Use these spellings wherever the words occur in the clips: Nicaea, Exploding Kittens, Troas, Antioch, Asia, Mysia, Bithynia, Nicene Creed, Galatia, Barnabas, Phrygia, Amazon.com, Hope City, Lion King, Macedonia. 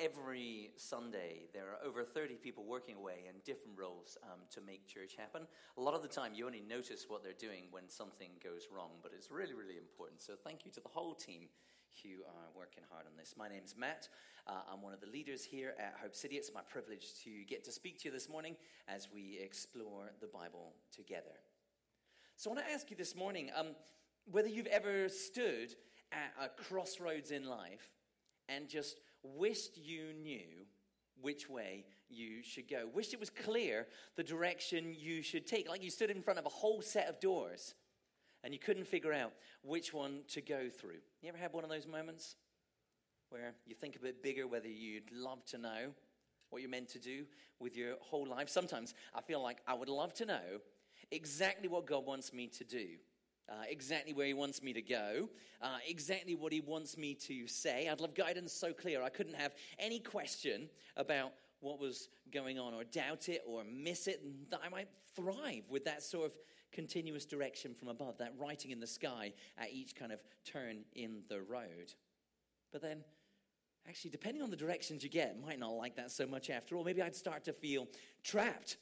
Every Sunday, there are over 30 people working away in different roles to make church happen. A lot of the time, you only notice what they're doing when something goes wrong, but it's really, really important. So thank you to the whole team who are working hard on this. My name's Matt. I'm one of the leaders here at Hope City. It's my privilege to get to speak to you this morning as we explore the Bible together. So I want to ask you this morning whether you've ever stood at a crossroads in life and just wished you knew which way you should go. Wished it was clear the direction you should take. Like you stood in front of a whole set of doors and you couldn't figure out which one to go through. You ever had one of those moments where you think a bit bigger whether you'd love to know what you're meant to do with your whole life? Sometimes I feel like I would love to know exactly what God wants me to do. Exactly where he wants me to go, exactly what he wants me to say. I'd love guidance so clear I couldn't have any question about what was going on or doubt it or miss it, and that I might thrive with that sort of continuous direction from above, that writing in the sky at each kind of turn in the road. But then, actually, depending on the directions you get, might not like that so much after all. Maybe I'd start to feel trapped.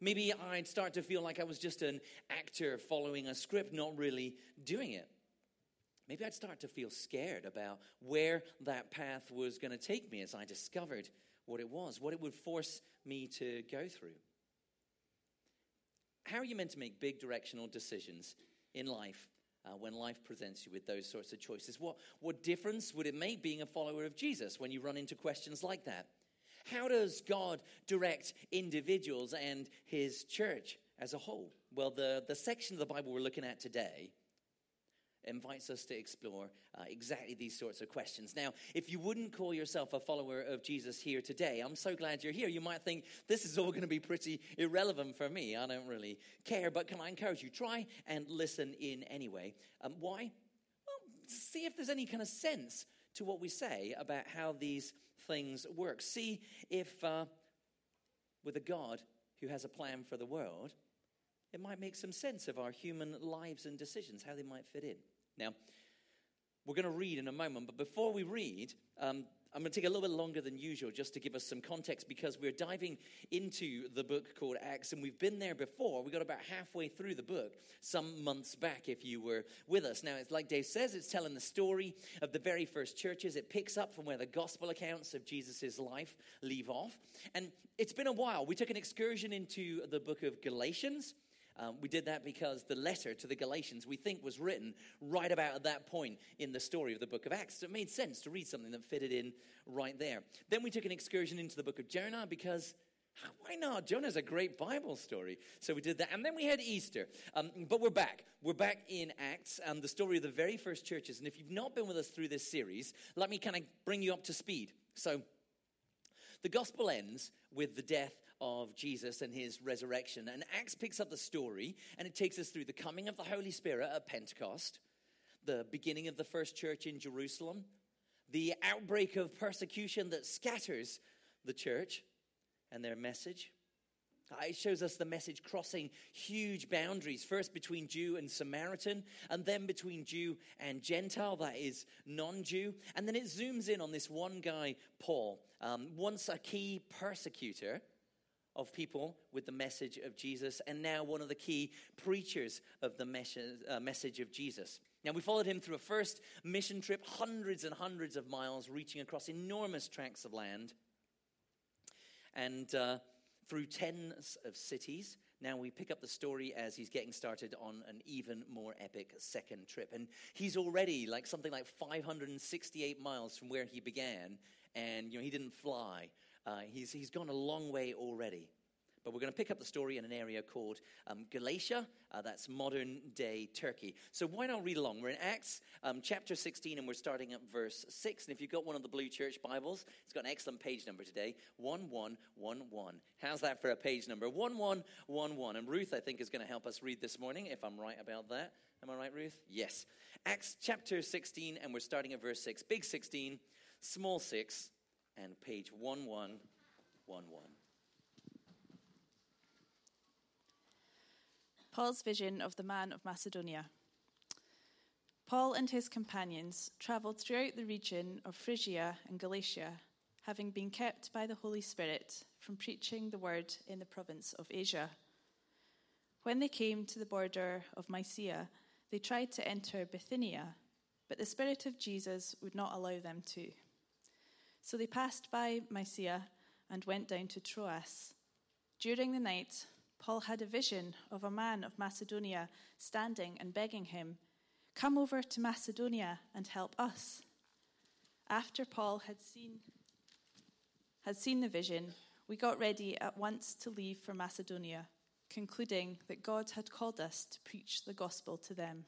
Maybe I'd start to feel like I was just an actor following a script, not really doing it. Maybe I'd start to feel scared about where that path was going to take me as I discovered what it was, what it would force me to go through. How are you meant to make big directional decisions in life when life presents you with those sorts of choices? What difference would it make being a follower of Jesus when you run into questions like that? How does God direct individuals and his church as a whole? Well, the section of the Bible we're looking at today invites us to explore exactly these sorts of questions. Now, if you wouldn't call yourself a follower of Jesus here today, I'm so glad you're here. You might think, this is all going to be pretty irrelevant for me. I don't really care, but can I encourage you? Try and listen in anyway. Why? Well, see if there's any kind of sense to what we say about how these things work. See if with a God who has a plan for the world, it might make some sense of our human lives and decisions, how they might fit in. Now, we're going to read in a moment, but before we read, I'm going to take a little bit longer than usual just to give us some context because we're diving into the book called Acts, and we've been there before. We got about halfway through the book some months back if you were with us. Now, it's like Dave says, it's telling the story of the very first churches. It picks up from where the gospel accounts of Jesus' life leave off. And it's been a while. We took an excursion into the book of Galatians. We did that because the letter to the Galatians, we think, was written right about at that point in the story of the book of Acts. So it made sense to read something that fitted in right there. Then we took an excursion into the book of Jonah because, why not? Jonah's a great Bible story. So we did that. And then we had Easter. But we're back. We're back in Acts, the story of the very first churches. And if you've not been with us through this series, let me kind of bring you up to speed. So the gospel ends with the death of Jesus and his resurrection. And Acts picks up the story, and it takes us through the coming of the Holy Spirit at Pentecost, the beginning of the first church in Jerusalem, the outbreak of persecution that scatters the church and their message. It shows us the message crossing huge boundaries, first between Jew and Samaritan, and then between Jew and Gentile, that is non-Jew. And then it zooms in on this one guy, Paul, once a key persecutor of people with the message of Jesus, and now one of the key preachers of the message of Jesus. Now, we followed him through a first mission trip, hundreds and hundreds of miles, reaching across enormous tracts of land. And through tens of cities. Now we pick up the story as he's getting started on an even more epic second trip. And he's already something like 568 miles from where he began. And he didn't fly. He's gone a long way already. But we're going to pick up the story in an area called Galatia. That's modern-day Turkey. So why not read along? We're in Acts chapter 16, and we're starting at verse 6. And if you've got one of the blue church Bibles, it's got an excellent page number today, 1111. How's that for a page number? 1111. And Ruth, I think, is going to help us read this morning, if I'm right about that. Am I right, Ruth? Yes. Acts chapter 16, and we're starting at verse 6. Big 16, small 6, and page 1111. Paul's vision of the man of Macedonia. Paul and his companions travelled throughout the region of Phrygia and Galatia, having been kept by the Holy Spirit from preaching the word in the province of Asia. When they came to the border of Mysia, they tried to enter Bithynia, but the Spirit of Jesus would not allow them to. So they passed by Mysia and went down to Troas. During the night, Paul had a vision of a man of Macedonia standing and begging him, "Come over to Macedonia and help us." After Paul had seen the vision, we got ready at once to leave for Macedonia, concluding that God had called us to preach the gospel to them.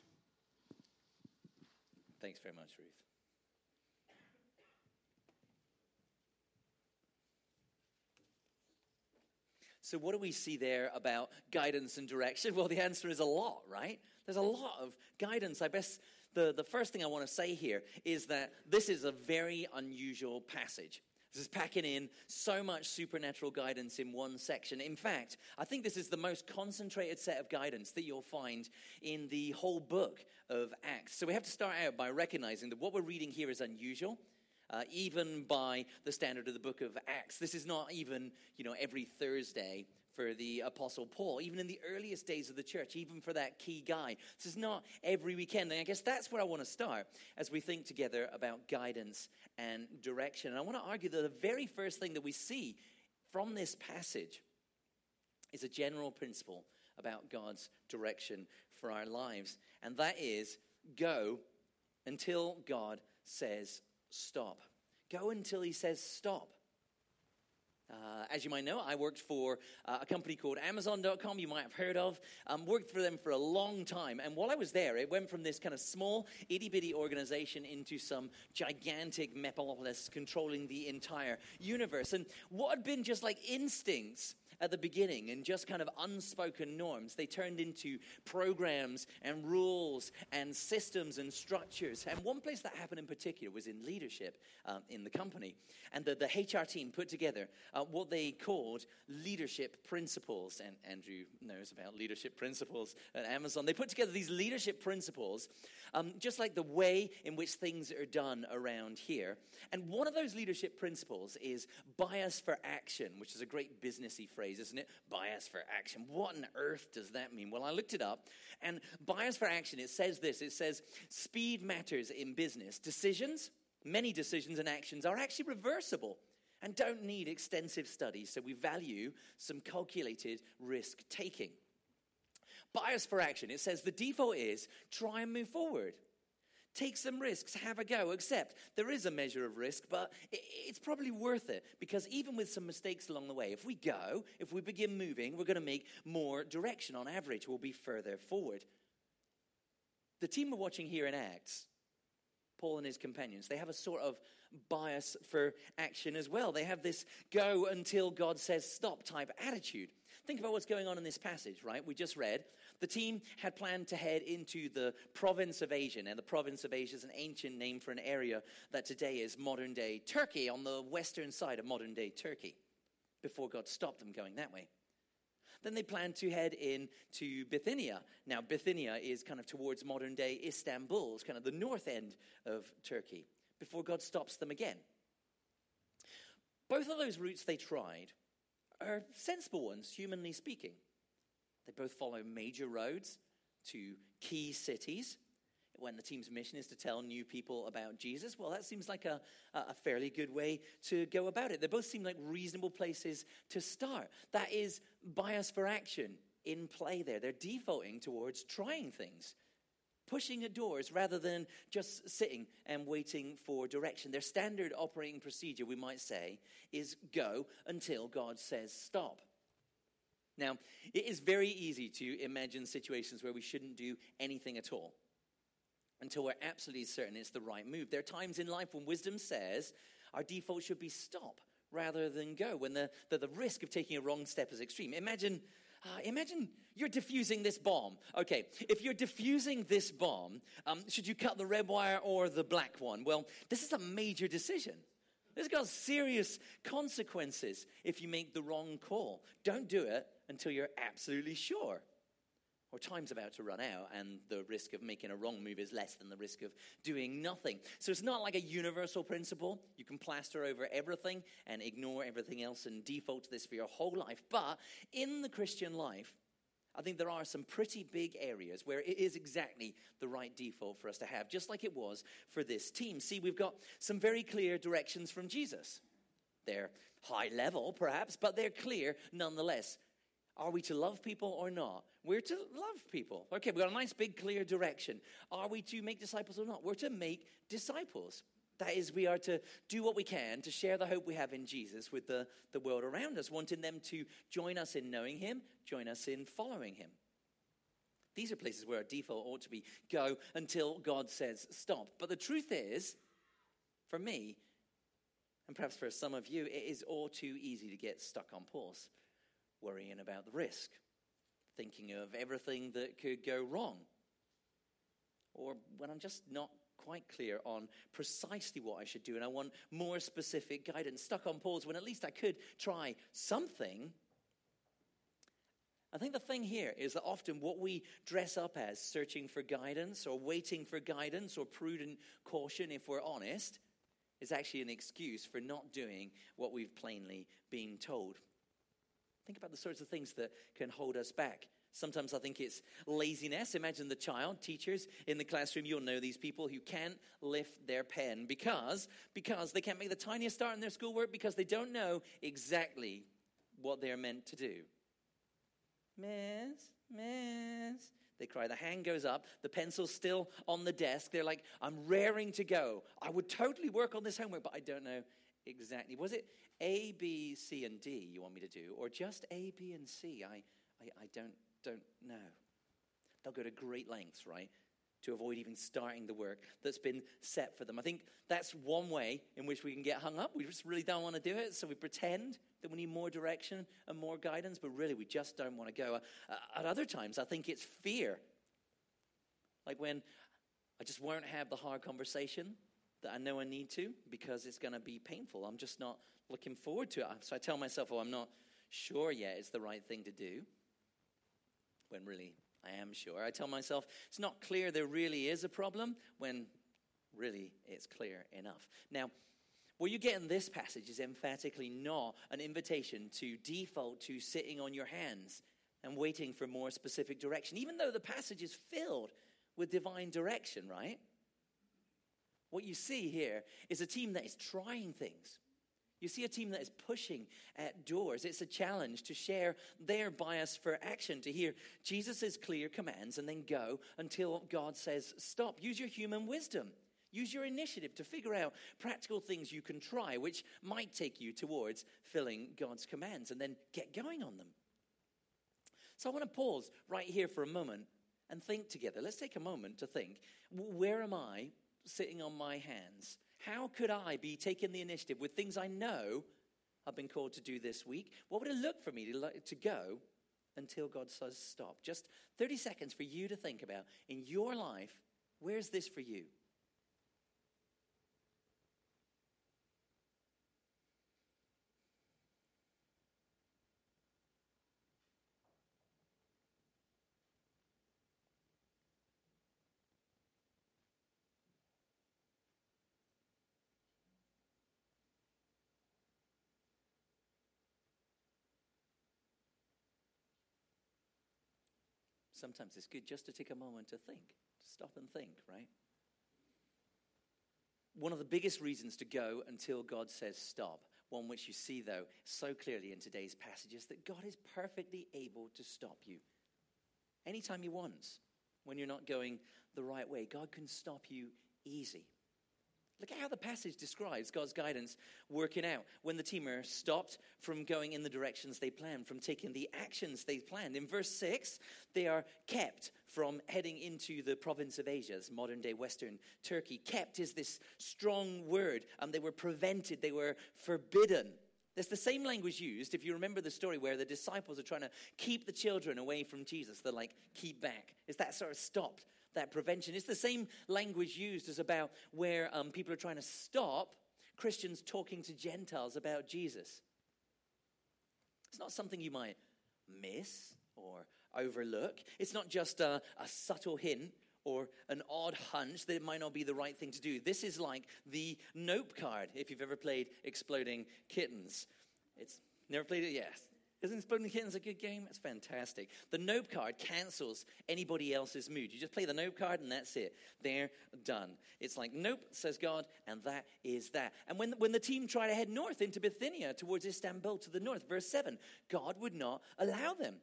Thanks very much, Ruth. So what do we see there about guidance and direction? Well, the answer is a lot, right? There's a lot of guidance. I guess the first thing I want to say here is that this is a very unusual passage. This is packing in so much supernatural guidance in one section. In fact, I think this is the most concentrated set of guidance that you'll find in the whole book of Acts. So we have to start out by recognizing that what we're reading here is unusual. Even by the standard of the book of Acts. This is not even, every Thursday for the Apostle Paul, even in the earliest days of the church, even for that key guy. This is not every weekend. And I guess that's where I want to start as we think together about guidance and direction. And I want to argue that the very first thing that we see from this passage is a general principle about God's direction for our lives. And that is, go until God says stop. Go until he says stop. As you might know, I worked for a company called Amazon.com, you might have heard of. Worked for them for a long time. And while I was there, it went from this kind of small, itty-bitty organization into some gigantic metropolis controlling the entire universe. And what had been just like instincts at the beginning and just kind of unspoken norms, they turned into programs and rules and systems and structures. And one place that happened in particular was in leadership in the company. And the HR team put together what they called leadership principles. And Andrew knows about leadership principles at Amazon. They put together these leadership principles, just like the way in which things are done around here. And one of those leadership principles is bias for action, which is a great businessy phrase, isn't it? Bias for action. What on earth does that mean? Well, I looked it up, and bias for action, it says this. It says, speed matters in business. Decisions, many decisions and actions are actually reversible and don't need extensive studies, so we value some calculated risk-taking. Bias for action, it says the default is try and move forward. Take some risks, have a go, accept there is a measure of risk, but it's probably worth it, because even with some mistakes along the way, if we begin moving, we're going to make more direction on average. We'll be further forward. The team we're watching here in Acts, Paul and his companions, they have a sort of bias for action as well. They have this go until God says stop type attitude. Think about what's going on in this passage, right? We just read, the team had planned to head into the province of Asia. Now, the province of Asia is an ancient name for an area that today is modern-day Turkey, on the western side of modern-day Turkey, before God stopped them going that way. Then they planned to head in to Bithynia. Now, Bithynia is kind of towards modern-day Istanbul. It's kind of the north end of Turkey, before God stops them again. Both of those routes they tried are sensible ones, humanly speaking. They both follow major roads to key cities. When the team's mission is to tell new people about Jesus, well, that seems like a fairly good way to go about it. They both seem like reasonable places to start. That is bias for action in play there. They're defaulting towards trying things, pushing at doors rather than just sitting and waiting for direction. Their standard operating procedure, we might say, is go until God says stop. Now, it is very easy to imagine situations where we shouldn't do anything at all until we're absolutely certain it's the right move. There are times in life when wisdom says our default should be stop rather than go, when the risk of taking a wrong step is extreme. Imagine you're diffusing this bomb. Okay, if you're diffusing this bomb, should you cut the red wire or the black one? Well, this is a major decision. This has got serious consequences if you make the wrong call. Don't do it until you're absolutely sure. Well, time's about to run out, and the risk of making a wrong move is less than the risk of doing nothing. So it's not like a universal principle. You can plaster over everything and ignore everything else and default to this for your whole life. But in the Christian life, I think there are some pretty big areas where it is exactly the right default for us to have, just like it was for this team. See, we've got some very clear directions from Jesus. They're high level, perhaps, but they're clear nonetheless. Are we to love people or not? We're to love people. Okay, we've got a nice big clear direction. Are we to make disciples or not? We're to make disciples. That is, we are to do what we can to share the hope we have in Jesus with the world around us, wanting them to join us in knowing him, join us in following him. These are places where our default ought to be go until God says stop. But the truth is, for me, and perhaps for some of you, it is all too easy to get stuck on pause, worrying about the risk, thinking of everything that could go wrong, or when I'm just not quite clear on precisely what I should do and I want more specific guidance. Stuck on pause when at least I could try something. I think the thing here is that often what we dress up as searching for guidance or waiting for guidance or prudent caution, if we're honest, is actually an excuse for not doing what we've plainly been told. Think about the sorts of things that can hold us back. Sometimes I think it's laziness. Imagine the child, teachers in the classroom, you'll know these people who can't lift their pen because they can't make the tiniest start in their schoolwork because they don't know exactly what they're meant to do. Miss, they cry, the hand goes up, the pencil's still on the desk. They're like, I'm raring to go. I would totally work on this homework, but I don't know exactly. Was it A, B, C, and D you want me to do? Or just A, B, and C? I don't know. They'll go to great lengths, right, to avoid even starting the work that's been set for them. I think that's one way in which we can get hung up. We just really don't want to do it, so we pretend that we need more direction and more guidance, but really we just don't want to go. At other times, I think it's fear. Like when I just won't have the hard conversation that I know I need to because it's going to be painful. I'm just not looking forward to it. So I tell myself, I'm not sure yet it's the right thing to do, when really I am sure. I tell myself, it's not clear there really is a problem, when really it's clear enough. Now, what you get in this passage is emphatically not an invitation to default to sitting on your hands and waiting for more specific direction, even though the passage is filled with divine direction, right? What you see here is a team that is trying things. You see a team that is pushing at doors. It's a challenge to share their bias for action, to hear Jesus' clear commands and then go until God says stop. Use your human wisdom. Use your initiative to figure out practical things you can try, which might take you towards filling God's commands, and then get going on them. So I want to pause right here for a moment and think together. Let's take a moment to think, where am I sitting on my hands? How could I be taking the initiative with things I know I've been called to do this week? What would it look for me to go until God says stop? Just 30 seconds for you to think about. In your life, where's this for you? Sometimes it's good just to take a moment to think, to stop and think, right? One of the biggest reasons to go until God says stop, one which you see, though, so clearly in today's passage, is that God is perfectly able to stop you anytime he wants. When you're not going the right way, God can stop you easy. Look at how the passage describes God's guidance working out when the team are stopped from going in the directions they planned, from taking the actions they planned. In verse 6, they are kept from heading into the province of Asia, modern-day Western Turkey. Kept is this strong word, and they were prevented, they were forbidden. That's the same language used, if you remember the story, where the disciples are trying to keep the children away from Jesus. They're like, keep back. It's that sort of stopped, that prevention. It's the same language used as about where people are trying to stop Christians talking to Gentiles about Jesus. It's not something you might miss or overlook. It's not just a subtle hint or an odd hunch that it might not be the right thing to do. This is like the nope card, if you've ever played Exploding Kittens. It's never played it yet. Isn't Exploding Kittens a good game? It's fantastic. The nope card cancels anybody else's mood. You just play the nope card and that's it. They're done. It's like, nope, says God, and that is that. And when the team tried to head north into Bithynia towards Istanbul to the north, verse 7, God would not allow them.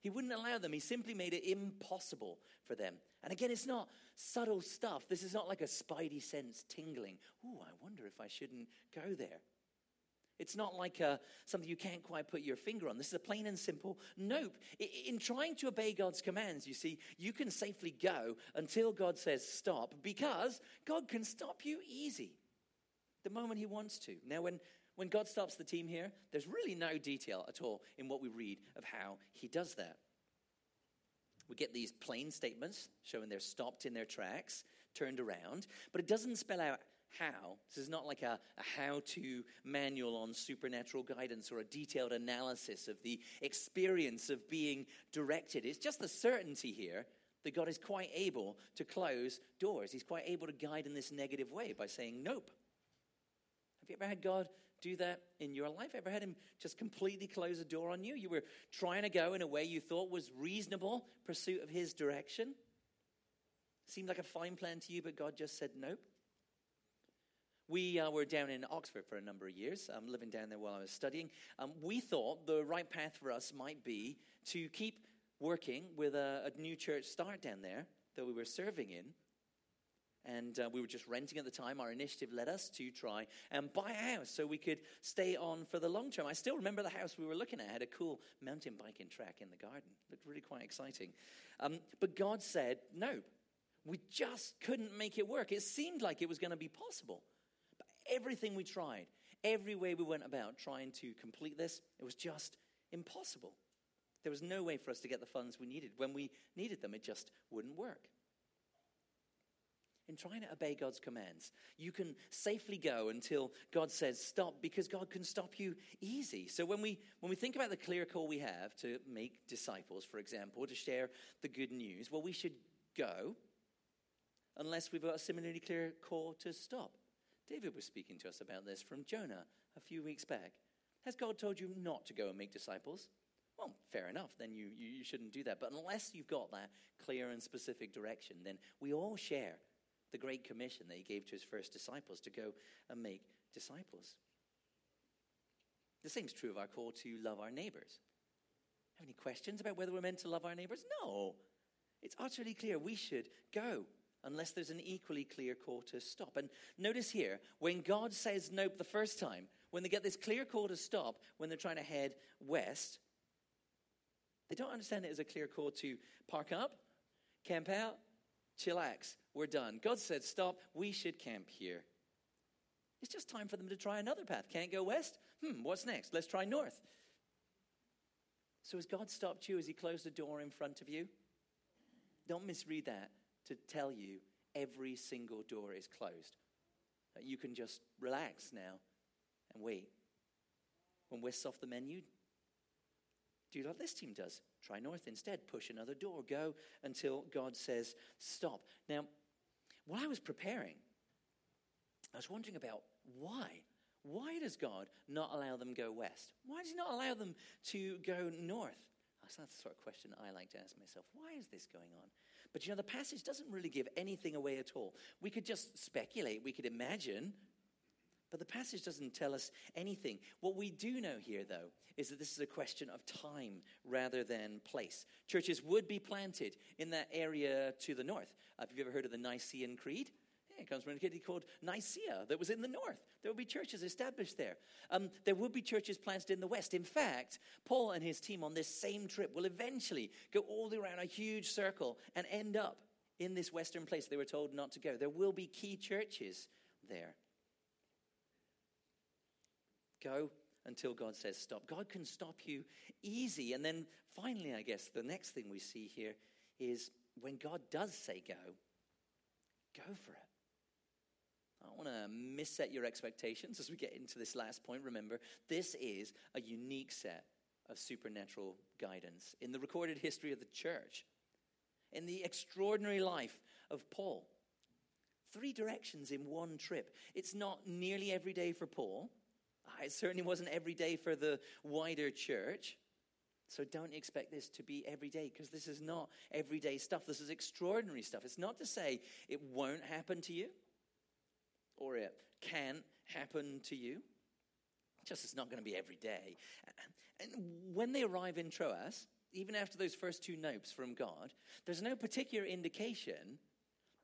He wouldn't allow them. He simply made it impossible for them. And again, it's not subtle stuff. This is not like a spidey sense tingling. Ooh, I wonder if I shouldn't go there. It's not like something you can't quite put your finger on. This is a plain and simple nope. In trying to obey God's commands, you see, you can safely go until God says stop, because God can stop you easy the moment he wants to. Now, when God stops the team here, there's really no detail at all in what we read of how he does that. We get these plain statements showing they're stopped in their tracks, turned around, but it doesn't spell out how. This is not like a how-to manual on supernatural guidance or a detailed analysis of the experience of being directed. It's just the certainty here that God is quite able to close doors. He's quite able to guide in this negative way by saying nope. Have you ever had God do that in your life? Ever had him just completely close a door on you? You were trying to go in a way you thought was reasonable pursuit of his direction. Seemed like a fine plan to you, but God just said nope. We were down in Oxford for a number of years, living down there while I was studying. We thought the right path for us might be to keep working with a new church start down there that we were serving in. And we were just renting at the time. Our initiative led us to try and buy a house so we could stay on for the long term. I still remember the house we were looking at. It had a cool mountain biking track in the garden. It looked really quite exciting. But God said, nope, we just couldn't make it work. It seemed like it was going to be possible. But everything we tried, every way we went about trying to complete this, it was just impossible. There was no way for us to get the funds we needed. When we needed them, it just wouldn't work. In trying to obey God's commands, you can safely go until God says stop, because God can stop you easy. So when we think about the clear call we have to make disciples, for example, to share the good news, well, we should go unless we've got a similarly clear call to stop. David was speaking to us about this from Jonah a few weeks back. Has God told you not to go and make disciples? Well, fair enough, then you shouldn't do that. But unless you've got that clear and specific direction, then we all share the great commission that he gave to his first disciples to go and make disciples. The same is true of our call to love our neighbors. Have any questions about whether we're meant to love our neighbors? No. It's utterly clear we should go unless there's an equally clear call to stop. And notice here, when God says nope the first time, when they get this clear call to stop, when they're trying to head west, they don't understand it as a clear call to park up, camp out, chillax, we're done. God said stop, we should camp here. It's just time for them to try another path. Can't go west? What's next? Let's try north. So has God stopped you as he closed the door in front of you? Don't misread that to tell you every single door is closed. You can just relax now and wait. When whisk's off the menu, do like this team does. Try north instead. Push another door. Go until God says stop. Now, while I was preparing, I was wondering about why. Why does God not allow them to go west? Why does he not allow them to go north? That's the sort of question I like to ask myself. Why is this going on? But the passage doesn't really give anything away at all. We could just speculate. We could imagine. But the passage doesn't tell us anything. What we do know here, though, is that this is a question of time rather than place. Churches would be planted in that area to the north. Have you ever heard of the Nicene Creed? Yeah, it comes from a city called Nicaea that was in the north. There would be churches established there. There would be churches planted in the west. In fact, Paul and his team on this same trip will eventually go all the way around a huge circle and end up in this western place they were told not to go. There will be key churches there. Go until God says stop. God can stop you easy. And then finally, I guess, the next thing we see here is when God does say go for it. I don't want to misset your expectations as we get into this last point. Remember, this is a unique set of supernatural guidance in the recorded history of the church, in the extraordinary life of Paul. 3 directions in one trip. It's not nearly every day for Paul. It certainly wasn't every day for the wider church. So don't expect this to be every day, because this is not everyday stuff. This is extraordinary stuff. It's not to say it won't happen to you or it can't happen to you. Just it's not going to be every day. And when they arrive in Troas, even after those first 2 nopes from God, there's no particular indication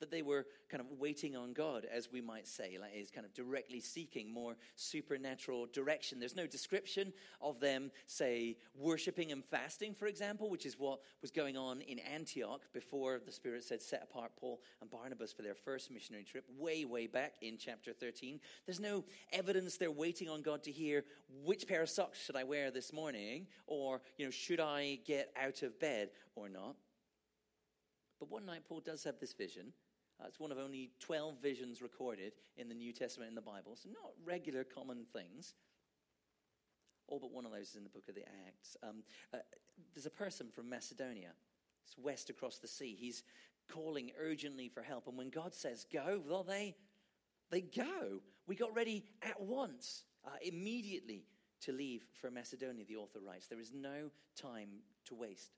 that they were kind of waiting on God, as we might say, like is kind of directly seeking more supernatural direction. There's no description of them, say, worshiping and fasting, for example, which is what was going on in Antioch before the Spirit said, set apart Paul and Barnabas for their first missionary trip, way, way back in chapter 13. There's no evidence they're waiting on God to hear, which pair of socks should I wear this morning? Or, should I get out of bed or not? But one night, Paul does have this vision. It's one of only 12 visions recorded in the New Testament in the Bible. So not regular common things. All but one of those is in the book of the Acts. There's a person from Macedonia. It's west across the sea. He's calling urgently for help. And when God says go, well, they go. We got ready at once, immediately to leave for Macedonia, the author writes. There is no time to waste.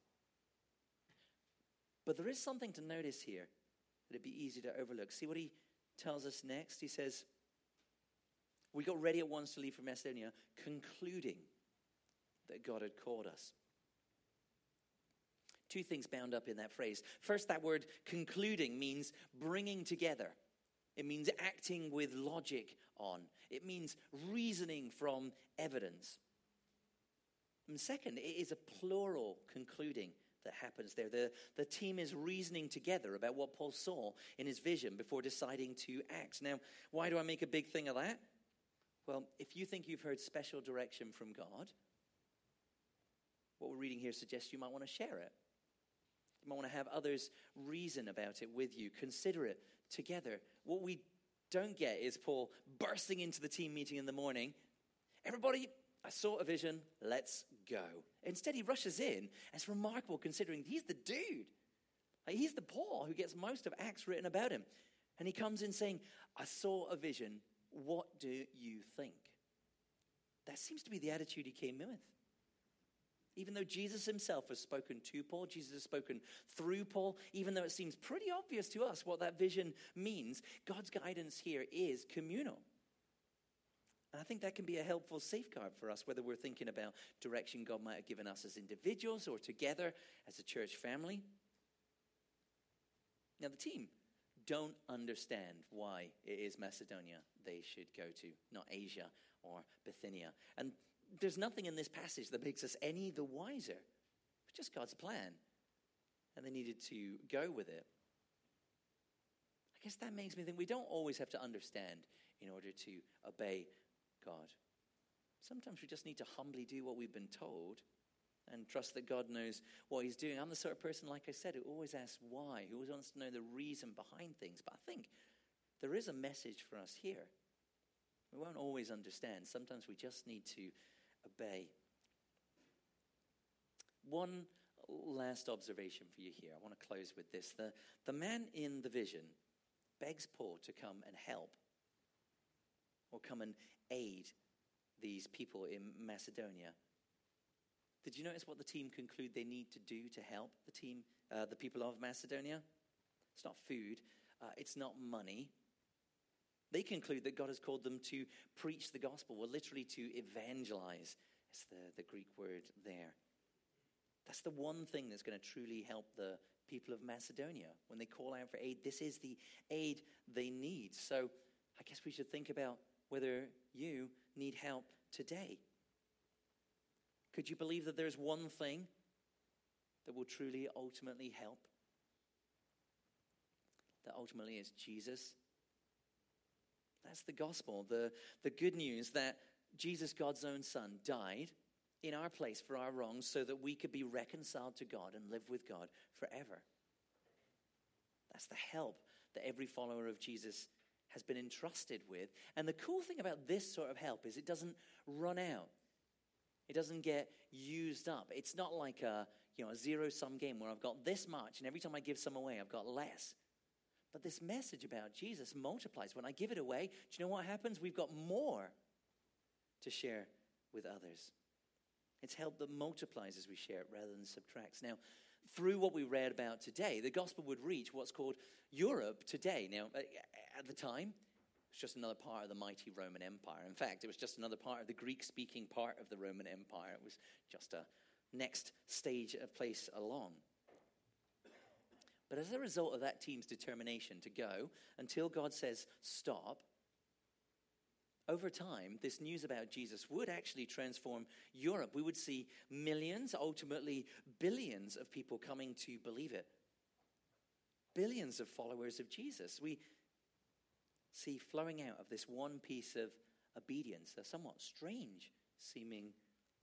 But there is something to notice here that it'd be easy to overlook. See what he tells us next? He says, we got ready at once to leave for Macedonia, concluding that God had called us. 2 things bound up in that phrase. First, that word concluding means bringing together. It means acting with logic on. It means reasoning from evidence. And second, it is a plural concluding that happens there. The team is reasoning together about what Paul saw in his vision before deciding to act. Now, why do I make a big thing of that? Well, if you think you've heard special direction from God, what we're reading here suggests you might want to share it. You might want to have others reason about it with you, consider it together. What we don't get is Paul bursting into the team meeting in the morning. Everybody, I saw a vision, let's go. Instead, he rushes in. It's remarkable considering he's the dude. He's the Paul who gets most of Acts written about him. And he comes in saying, I saw a vision, what do you think? That seems to be the attitude he came in with. Even though Jesus himself has spoken to Paul, Jesus has spoken through Paul, even though it seems pretty obvious to us what that vision means, God's guidance here is communal. And I think that can be a helpful safeguard for us, whether we're thinking about direction God might have given us as individuals or together as a church family. Now, the team don't understand why it is Macedonia they should go to, not Asia or Bithynia. And there's nothing in this passage that makes us any the wiser. It's just God's plan, and they needed to go with it. I guess that makes me think we don't always have to understand in order to obey God. Sometimes we just need to humbly do what we've been told and trust that God knows what he's doing. I'm the sort of person, like I said, who always asks why, who always wants to know the reason behind things. But I think there is a message for us here. We won't always understand. Sometimes we just need to obey. One last observation for you here. I want to close with this. The man in the vision begs Paul to come and help, or come and aid these people in Macedonia. Did you notice what the team conclude they need to do to help the people of Macedonia? It's not food. It's not money. They conclude that God has called them to preach the gospel, or literally to evangelize. It's the Greek word there. That's the one thing that's going to truly help the people of Macedonia. When they call out for aid, this is the aid they need. So I guess we should think about whether you need help today. Could you believe that there's one thing that will truly ultimately help? That ultimately is Jesus. That's the gospel, the good news that Jesus, God's own Son, died in our place for our wrongs so that we could be reconciled to God and live with God forever. That's the help that every follower of Jesus has been entrusted with. And the cool thing about this sort of help is it doesn't run out. It doesn't get used up. It's not like a zero-sum game where I've got this much, and every time I give some away, I've got less. But this message about Jesus multiplies. When I give it away, do you know what happens? We've got more to share with others. It's help that multiplies as we share it rather than subtracts. Now, through what we read about today, the gospel would reach what's called Europe today. Now, at the time, it's just another part of the mighty Roman Empire. In fact, it was just another part of the Greek-speaking part of the Roman Empire. It was just a next stage of place along. But as a result of that team's determination to go until God says, stop, over time, this news about Jesus would actually transform Europe. We would see millions, ultimately billions of people coming to believe it. Billions of followers of Jesus. We see flowing out of this one piece of obedience, a somewhat strange seeming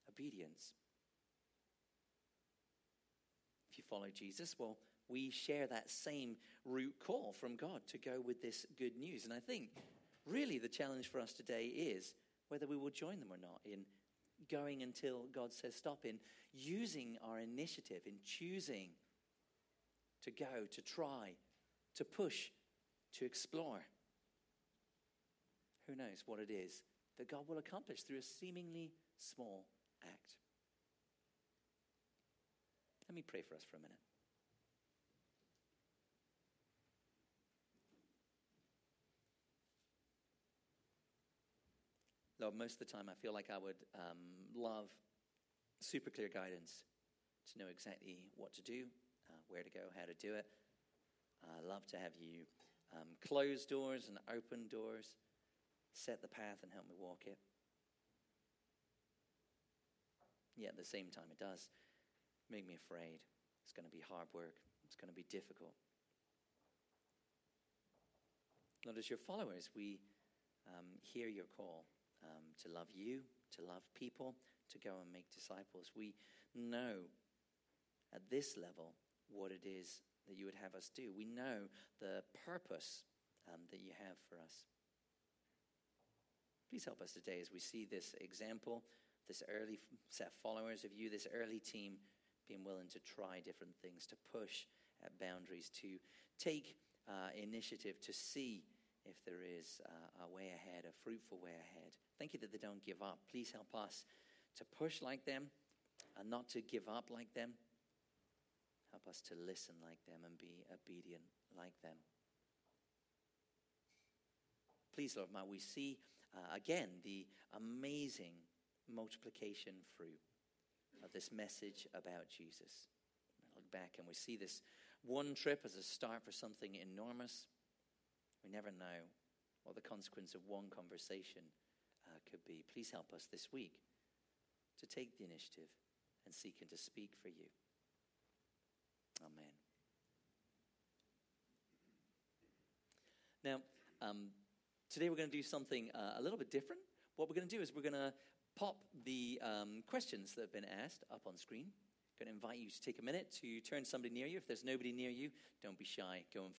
obedience. If you follow Jesus, well, we share that same root call from God to go with this good news. And I think really the challenge for us today is whether we will join them or not in going until God says stop, in using our initiative, in choosing to go, to try, to push, to explore. Who knows what it is that God will accomplish through a seemingly small act. Let me pray for us for a minute. Lord, most of the time I feel like I would love super clear guidance to know exactly what to do, where to go, how to do it. I love to have you close doors and open doors, set the path and help me walk it. Yet at the same time, it does make me afraid. It's going to be hard work. It's going to be difficult. Lord, as your followers, we hear your call. To love you, to love people, to go and make disciples. We know at this level what it is that you would have us do. We know the purpose that you have for us. Please help us today as we see this example, this early set of followers of you, this early team being willing to try different things, to push at boundaries, to take initiative, to see if there is a way ahead, a fruitful way ahead. Thank you that they don't give up. Please help us to push like them and not to give up like them. Help us to listen like them and be obedient like them. Please, Lord, might we see again the amazing multiplication fruit of this message about Jesus. I look back and we see this one trip as a start for something enormous. We never know what the consequence of one conversation could be. Please help us this week to take the initiative and seek and to speak for you. Amen. Now, today we're going to do something a little bit different. What we're going to do is we're going to pop the questions that have been asked up on screen. I'm going to invite you to take a minute to turn to somebody near you. If there's nobody near you, don't be shy. Go and